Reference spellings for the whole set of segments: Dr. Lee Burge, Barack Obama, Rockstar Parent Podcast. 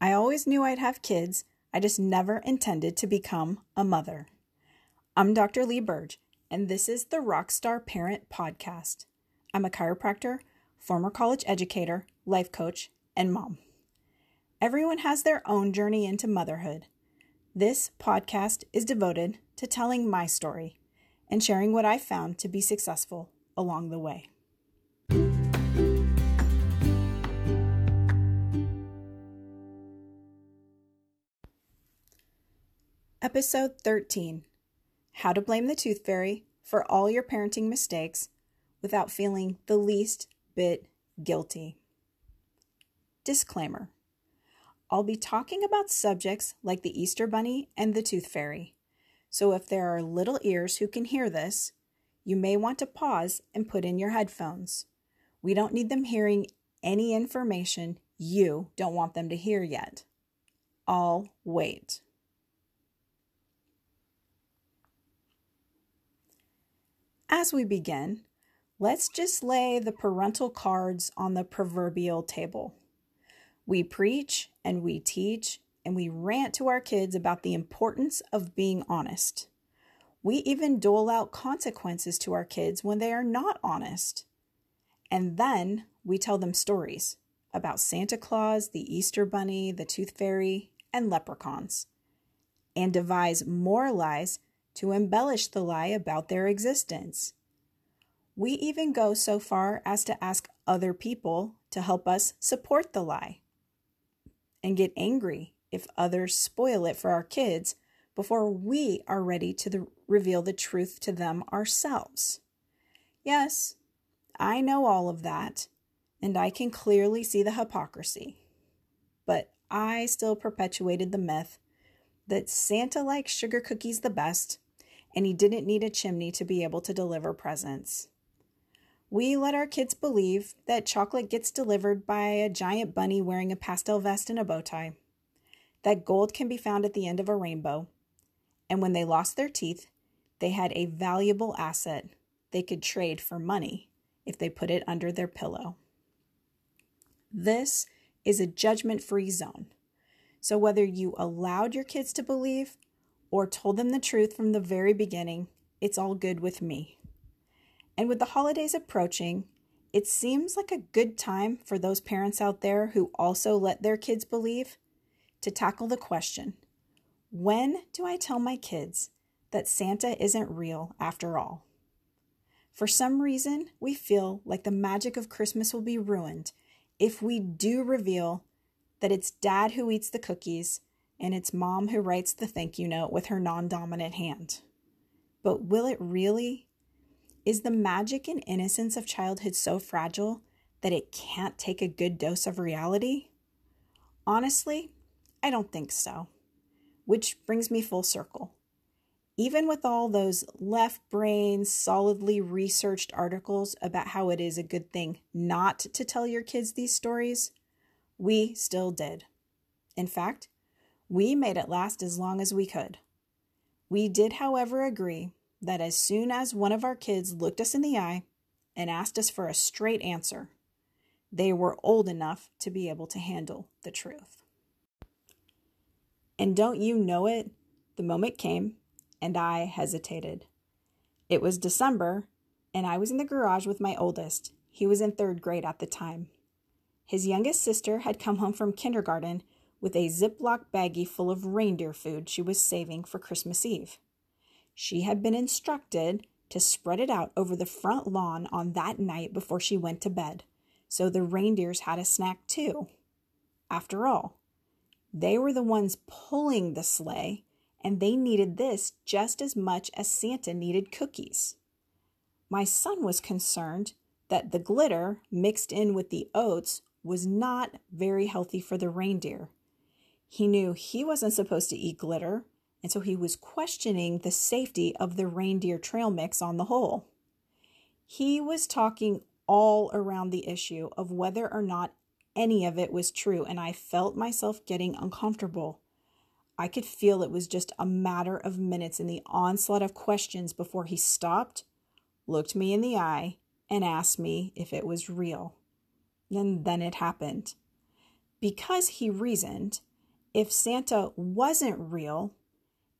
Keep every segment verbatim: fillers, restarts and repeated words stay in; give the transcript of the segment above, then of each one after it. I always knew I'd have kids. I just never intended to become a mother. I'm Doctor Lee Burge, and this is the Rockstar Parent Podcast. I'm a chiropractor, former college educator, life coach, and mom. Everyone has their own journey into motherhood. This podcast is devoted to telling my story and sharing what I found to be successful along the way. Episode thirteen, How to Blame the Tooth Fairy for All Your Parenting Mistakes Without Feeling the Least Bit Guilty. Disclaimer, I'll be talking about subjects like the Easter Bunny and the Tooth Fairy, so if there are little ears who can hear this, you may want to pause and put in your headphones. We don't need them hearing any information you don't want them to hear yet. I'll wait. As we begin, let's just lay the parental cards on the proverbial table. We preach and we teach and we rant to our kids about the importance of being honest. We even dole out consequences to our kids when they are not honest. And then we tell them stories about Santa Claus, the Easter Bunny, the Tooth Fairy, and leprechauns, and devise more lies to embellish the lie about their existence. We even go so far as to ask other people to help us support the lie and get angry if others spoil it for our kids before we are ready to the, reveal the truth to them ourselves. Yes, I know all of that, and I can clearly see the hypocrisy, but I still perpetuated the myth that Santa likes sugar cookies the best, and he didn't need a chimney to be able to deliver presents. We let our kids believe that chocolate gets delivered by a giant bunny wearing a pastel vest and a bow tie, that gold can be found at the end of a rainbow, and when they lost their teeth, they had a valuable asset they could trade for money if they put it under their pillow. This is a judgment-free zone. So whether you allowed your kids to believe or told them the truth from the very beginning, it's all good with me. And with the holidays approaching, it seems like a good time for those parents out there who also let their kids believe to tackle the question, when do I tell my kids that Santa isn't real after all? For some reason, we feel like the magic of Christmas will be ruined if we do reveal that it's dad who eats the cookies and it's mom who writes the thank you note with her non-dominant hand. But will it really? Is the magic and innocence of childhood so fragile that it can't take a good dose of reality? Honestly, I don't think so. Which brings me full circle. Even with all those left-brain, solidly researched articles about how it is a good thing not to tell your kids these stories, we still did. In fact, we made it last as long as we could. We did, however, agree that as soon as one of our kids looked us in the eye and asked us for a straight answer, they were old enough to be able to handle the truth. And don't you know it? The moment came, and I hesitated. It was December, and I was in the garage with my oldest. He was in third grade at the time. His youngest sister had come home from kindergarten with a Ziploc baggie full of reindeer food she was saving for Christmas Eve. She had been instructed to spread it out over the front lawn on that night before she went to bed, so the reindeers had a snack too. After all, they were the ones pulling the sleigh, and they needed this just as much as Santa needed cookies. My son was concerned that the glitter mixed in with the oats was not very healthy for the reindeer. He knew he wasn't supposed to eat glitter, and so he was questioning the safety of the reindeer trail mix on the whole. He was talking all around the issue of whether or not any of it was true, and I felt myself getting uncomfortable. I could feel it was just a matter of minutes in the onslaught of questions before he stopped, looked me in the eye, and asked me if it was real. And then it happened. Because he reasoned If Santa wasn't real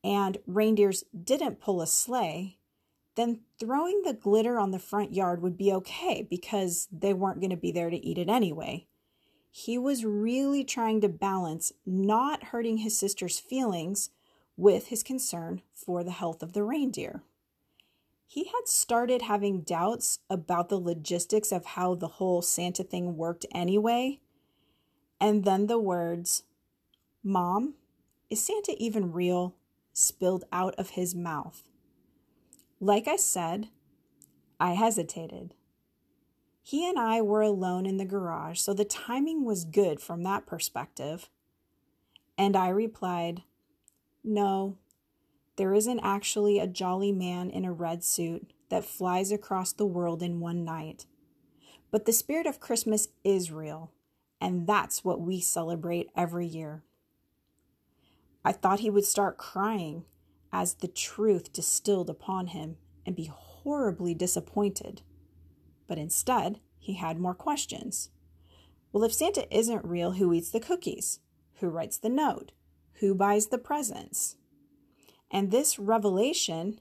and reindeers didn't pull a sleigh, then throwing the glitter on the front yard would be okay because they weren't going to be there to eat it anyway. He was really trying to balance not hurting his sister's feelings with his concern for the health of the reindeer. He had started having doubts about the logistics of how the whole Santa thing worked anyway. And then the words, "Mom, is Santa even real?" spilled out of his mouth. Like I said, I hesitated. He and I were alone in the garage, so the timing was good from that perspective. And I replied, "No, there isn't actually a jolly man in a red suit that flies across the world in one night. But the spirit of Christmas is real, and that's what we celebrate every year." I thought he would start crying as the truth distilled upon him and be horribly disappointed. But instead, he had more questions. Well, if Santa isn't real, who eats the cookies? Who writes the note? Who buys the presents? And this revelation,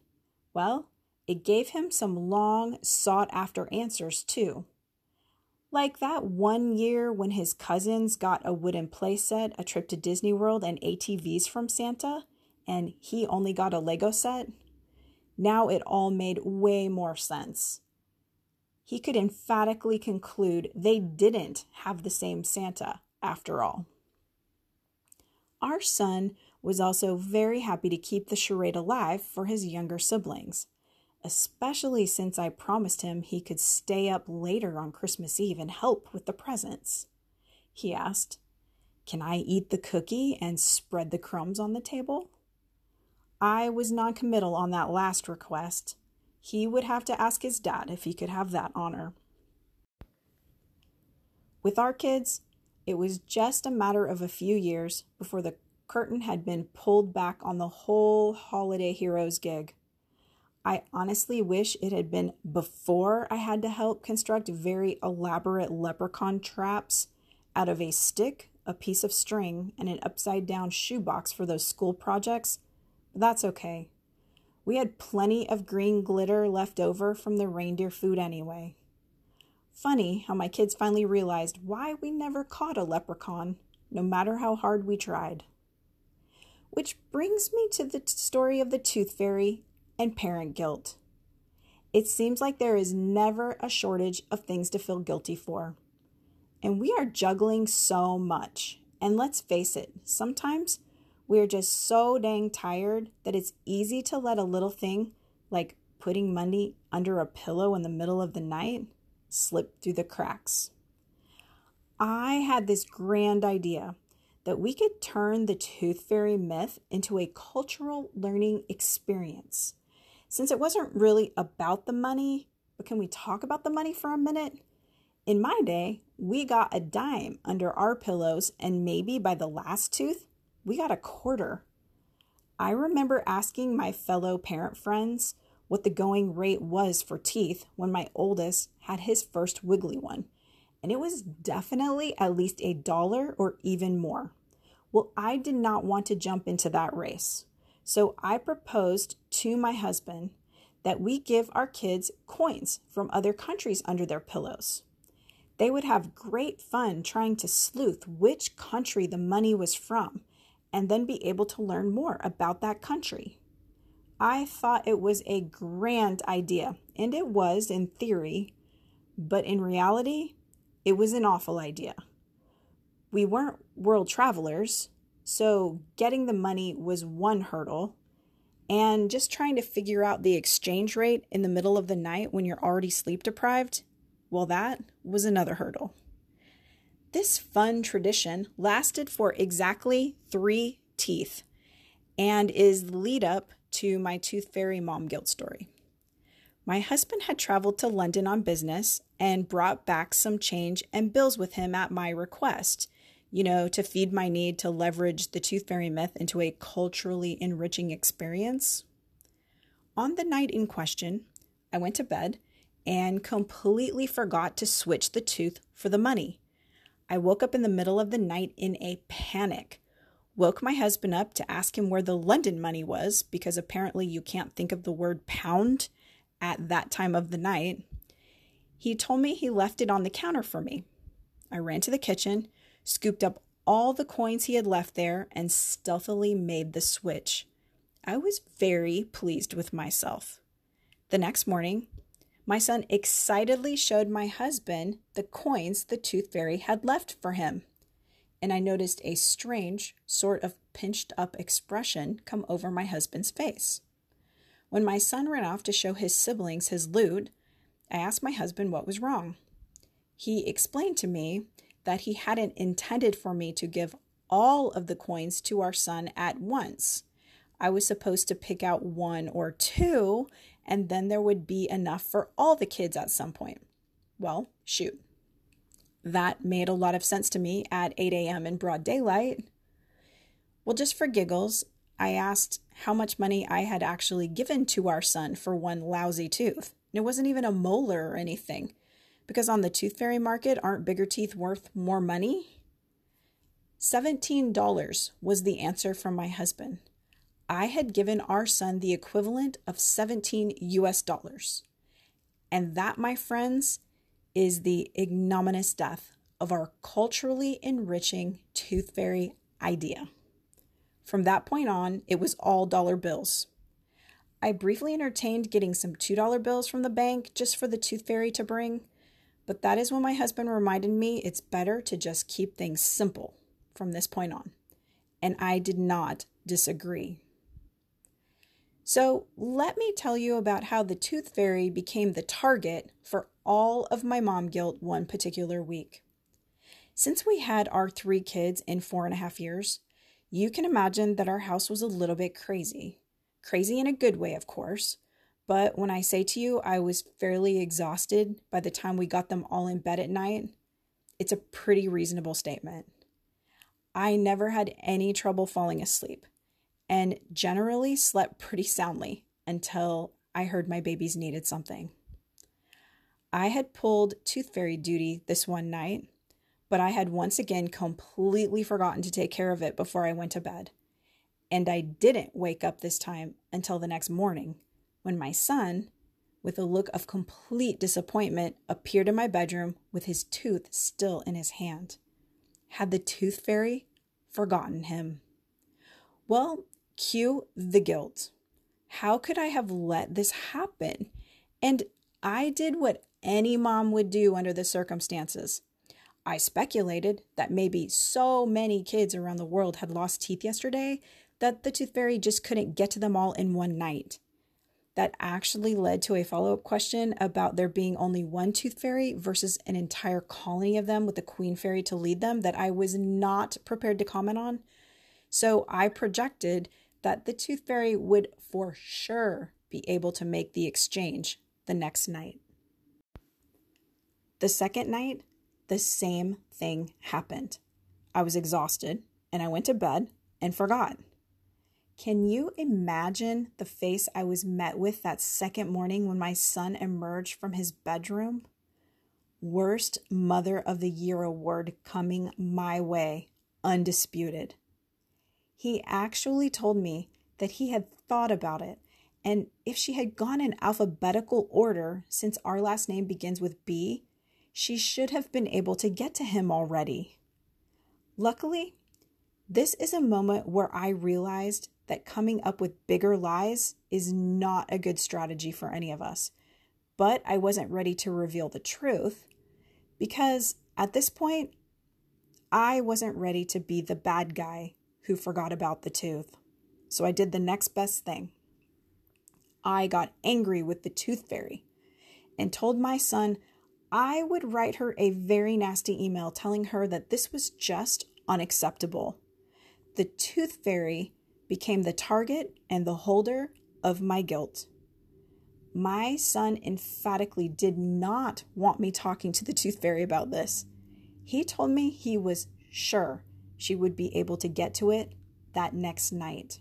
well, it gave him some long sought-after answers too. Like that one year when his cousins got a wooden playset, a trip to Disney World, and A T Vs from Santa, and he only got a Lego set. Now it all made way more sense. He could emphatically conclude they didn't have the same Santa after all. Our son was also very happy to keep the charade alive for his younger siblings, especially since I promised him he could stay up later on Christmas Eve and help with the presents. He asked, "Can I eat the cookie and spread the crumbs on the table?" I was noncommittal on that last request. He would have to ask his dad if he could have that honor. With our kids, it was just a matter of a few years before the curtain had been pulled back on the whole Holiday Heroes gig. I honestly wish it had been before I had to help construct very elaborate leprechaun traps out of a stick, a piece of string, and an upside-down shoebox for those school projects. That's okay. We had plenty of green glitter left over from the reindeer food anyway. Funny how my kids finally realized why we never caught a leprechaun, no matter how hard we tried. Which brings me to the t- story of the tooth fairy and parent guilt. It seems like there is never a shortage of things to feel guilty for. And we are juggling so much. And let's face it, sometimes we are just so dang tired that it's easy to let a little thing, like putting money under a pillow in the middle of the night, slip through the cracks. I had this grand idea that we could turn the tooth fairy myth into a cultural learning experience. Since it wasn't really about the money, but can we talk about the money for a minute? In my day, we got a dime under our pillows, and maybe by the last tooth, we got a quarter. I remember asking my fellow parent friends what the going rate was for teeth when my oldest had his first wiggly one, and it was definitely at least a dollar or even more. Well, I did not want to jump into that race, so I proposed to my husband that we give our kids coins from other countries under their pillows. They would have great fun trying to sleuth which country the money was from, and then be able to learn more about that country. I thought it was a grand idea, and it was in theory, but in reality, it was an awful idea. We weren't world travelers, so getting the money was one hurdle, and just trying to figure out the exchange rate in the middle of the night when you're already sleep deprived, well, that was another hurdle. This fun tradition lasted for exactly three teeth and is the lead up to my tooth fairy mom guilt story. My husband had traveled to London on business and brought back some change and bills with him at my request, you know, to feed my need to leverage the tooth fairy myth into a culturally enriching experience. On the night in question, I went to bed and completely forgot to switch the tooth for the money. I woke up in the middle of the night in a panic. woke my husband up to ask him where the London money was, because apparently you can't think of the word pound at that time of the night. He told me he left it on the counter for me. I ran to the kitchen, scooped up all the coins he had left there, and stealthily made the switch. I was very pleased with myself. The next morning, my son excitedly showed my husband the coins the tooth fairy had left for him, and I noticed a strange sort of pinched-up expression come over my husband's face. When my son ran off to show his siblings his loot, I asked my husband what was wrong. He explained to me that he hadn't intended for me to give all of the coins to our son at once. I was supposed to pick out one or two, and then there would be enough for all the kids at some point. Well, shoot. That made a lot of sense to me at eight a.m. in broad daylight. Well, just for giggles, I asked how much money I had actually given to our son for one lousy tooth. And it wasn't even a molar or anything, because on the tooth fairy market, aren't bigger teeth worth more money? seventeen dollars was the answer from my husband. I had given our son the equivalent of seventeen U S dollars. And that, my friends, is the ignominious death of our culturally enriching tooth fairy idea. From that point on, it was all dollar bills. I briefly entertained getting some two dollar bills from the bank just for the tooth fairy to bring, but that is when my husband reminded me it's better to just keep things simple from this point on, and I did not disagree. So let me tell you about how the tooth fairy became the target for all of my mom guilt one particular week. Since we had our three kids in four and a half years, you can imagine that our house was a little bit crazy. Crazy in a good way, of course, but when I say to you I was fairly exhausted by the time we got them all in bed at night, it's a pretty reasonable statement. I never had any trouble falling asleep, and generally slept pretty soundly until I heard my babies needed something. I had pulled tooth fairy duty this one night, but I had once again completely forgotten to take care of it before I went to bed. And I didn't wake up this time until the next morning, when my son, with a look of complete disappointment, appeared in my bedroom with his tooth still in his hand. Had the tooth fairy forgotten him? Well, cue the guilt. How could I have let this happen? And I did what any mom would do under the circumstances. I speculated that maybe so many kids around the world had lost teeth yesterday that the tooth fairy just couldn't get to them all in one night. That actually led to a follow-up question about there being only one tooth fairy versus an entire colony of them with the queen fairy to lead them that I was not prepared to comment on. So I projected that the tooth fairy would for sure be able to make the exchange the next night. The second night, the same thing happened. I was exhausted and I went to bed and forgot. Can you imagine the face I was met with that second morning when my son emerged from his bedroom? Worst Mother of the Year award coming my way, undisputed. He actually told me that he had thought about it, and if she had gone in alphabetical order, since our last name begins with B, she should have been able to get to him already. Luckily, this is a moment where I realized that coming up with bigger lies is not a good strategy for any of us. But I wasn't ready to reveal the truth, because at this point, I wasn't ready to be the bad guy who forgot about the tooth. So I did the next best thing. I got angry with the tooth fairy and told my son I would write her a very nasty email telling her that this was just unacceptable. The tooth fairy became the target and the holder of my guilt. My son emphatically did not want me talking to the tooth fairy about this. He told me he was sure she would be able to get to it that next night.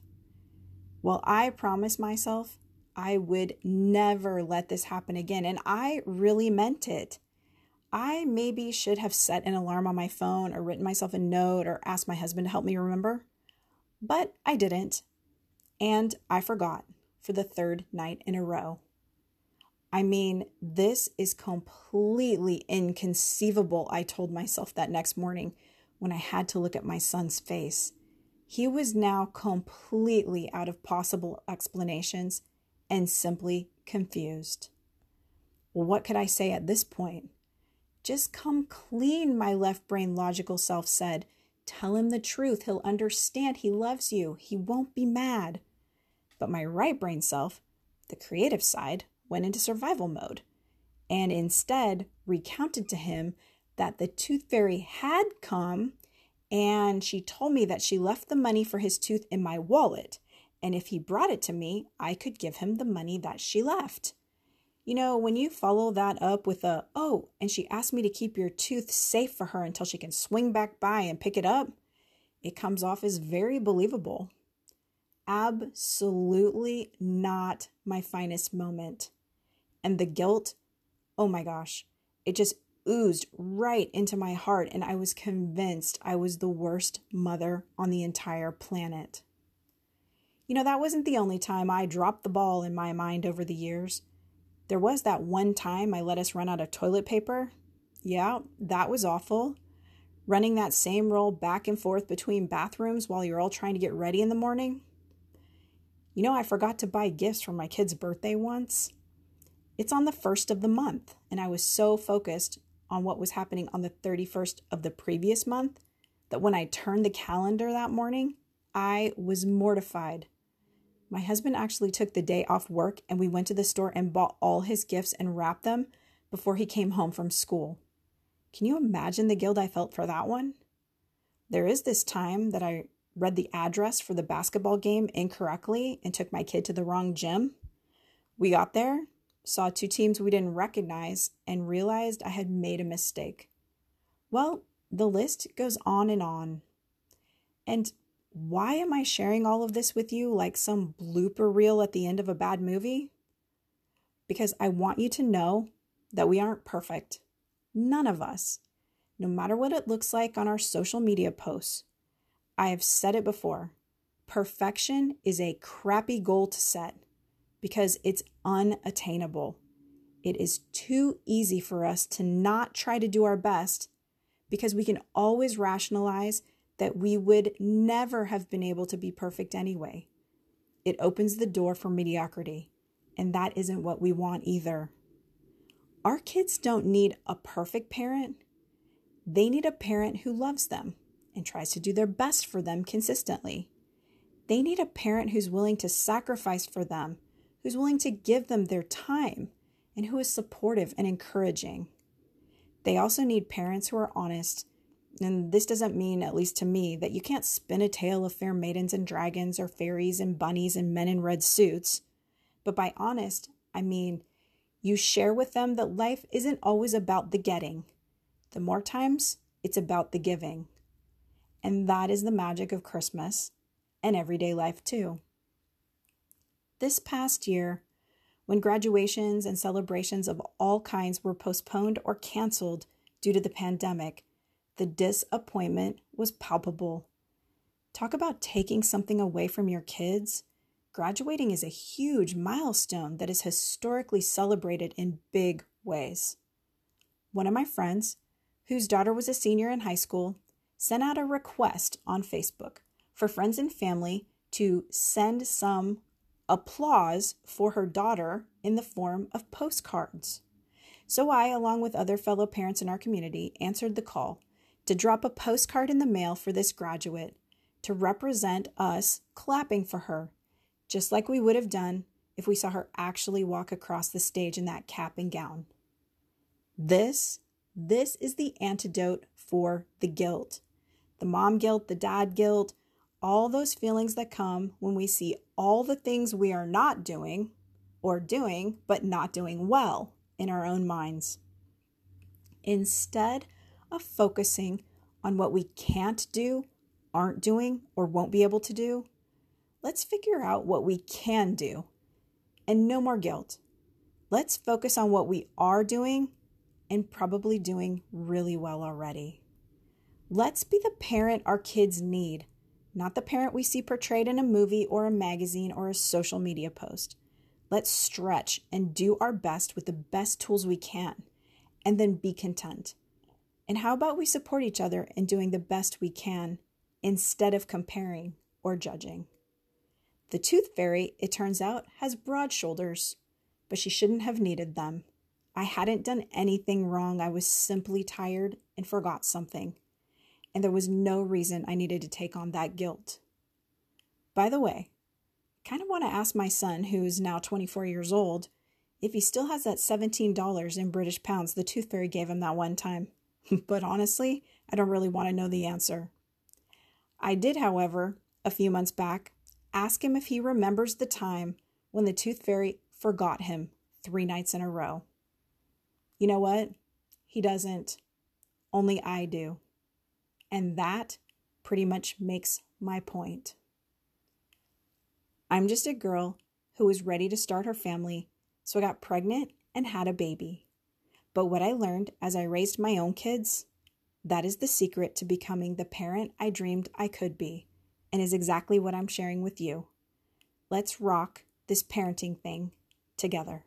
Well, I promised myself I would never let this happen again, and I really meant it. I maybe should have set an alarm on my phone or written myself a note or asked my husband to help me remember. But I didn't, and I forgot for the third night in a row. I mean, this is completely inconceivable, I told myself that next morning when I had to look at my son's face. He was now completely out of possible explanations and simply confused. What could I say at this point? Just come clean, my left brain logical self said. Tell him the truth. He'll understand. He loves you. He won't be mad. But my right brain self, the creative side, went into survival mode and instead recounted to him that the tooth fairy had come and she told me that she left the money for his tooth in my wallet. And if he brought it to me, I could give him the money that she left. You know, when you follow that up with a, oh, and she asked me to keep your tooth safe for her until she can swing back by and pick it up, it comes off as very believable. Absolutely not my finest moment. And the guilt, oh my gosh, it just oozed right into my heart, and I was convinced I was the worst mother on the entire planet. You know, that wasn't the only time I dropped the ball in my mind over the years. There was that one time I let us run out of toilet paper. Yeah, that was awful. Running that same roll back and forth between bathrooms while you're all trying to get ready in the morning. You know, I forgot to buy gifts for my kid's birthday once. It's on the first of the month, and I was so focused on what was happening on the thirty-first of the previous month that when I turned the calendar that morning, I was mortified. My husband actually took the day off work and we went to the store and bought all his gifts and wrapped them before he came home from school. Can you imagine the guilt I felt for that one? There is this time that I read the address for the basketball game incorrectly and took my kid to the wrong gym. We got there, saw two teams we didn't recognize, and realized I had made a mistake. Well, the list goes on and on. And why am I sharing all of this with you like some blooper reel at the end of a bad movie? Because I want you to know that we aren't perfect. None of us. No matter what it looks like on our social media posts. I have said it before. Perfection is a crappy goal to set because it's unattainable. It is too easy for us to not try to do our best because we can always rationalize that we would never have been able to be perfect anyway. It opens the door for mediocrity, and that isn't what we want either. Our kids don't need a perfect parent. They need a parent who loves them and tries to do their best for them consistently. They need a parent who's willing to sacrifice for them, who's willing to give them their time, and who is supportive and encouraging. They also need parents who are honest. And this doesn't mean, at least to me, that you can't spin a tale of fair maidens and dragons or fairies and bunnies and men in red suits. But by honest, I mean, you share with them that life isn't always about the getting. The more times, it's about the giving. And that is the magic of Christmas and everyday life too. This past year, when graduations and celebrations of all kinds were postponed or canceled due to the pandemic, the disappointment was palpable. Talk about taking something away from your kids. Graduating is a huge milestone that is historically celebrated in big ways. One of my friends, whose daughter was a senior in high school, sent out a request on Facebook for friends and family to send some applause for her daughter in the form of postcards. So I, along with other fellow parents in our community, answered the call to drop a postcard in the mail for this graduate to represent us clapping for her, just like we would have done if we saw her actually walk across the stage in that cap and gown. This, this is the antidote for the guilt, the mom guilt, the dad guilt, all those feelings that come when we see all the things we are not doing or doing, but not doing well in our own minds. Instead of focusing on what we can't do, aren't doing, or won't be able to do, let's figure out what we can do. And no more guilt. Let's focus on what we are doing and probably doing really well already. Let's be the parent our kids need, not the parent we see portrayed in a movie or a magazine or a social media post. Let's stretch and do our best with the best tools we can, and then be content. And how about we support each other in doing the best we can instead of comparing or judging? The tooth fairy, it turns out, has broad shoulders, but she shouldn't have needed them. I hadn't done anything wrong. I was simply tired and forgot something. And there was no reason I needed to take on that guilt. By the way, I kind of want to ask my son, who is now twenty-four years old, if he still has that seventeen dollars in British pounds the tooth fairy gave him that one time. But honestly, I don't really want to know the answer. I did, however, a few months back, ask him if he remembers the time when the tooth fairy forgot him three nights in a row. You know what? He doesn't. Only I do. And that pretty much makes my point. I'm just a girl who was ready to start her family, so I got pregnant and had a baby. But what I learned as I raised my own kids, that is the secret to becoming the parent I dreamed I could be, and is exactly what I'm sharing with you. Let's rock this parenting thing together.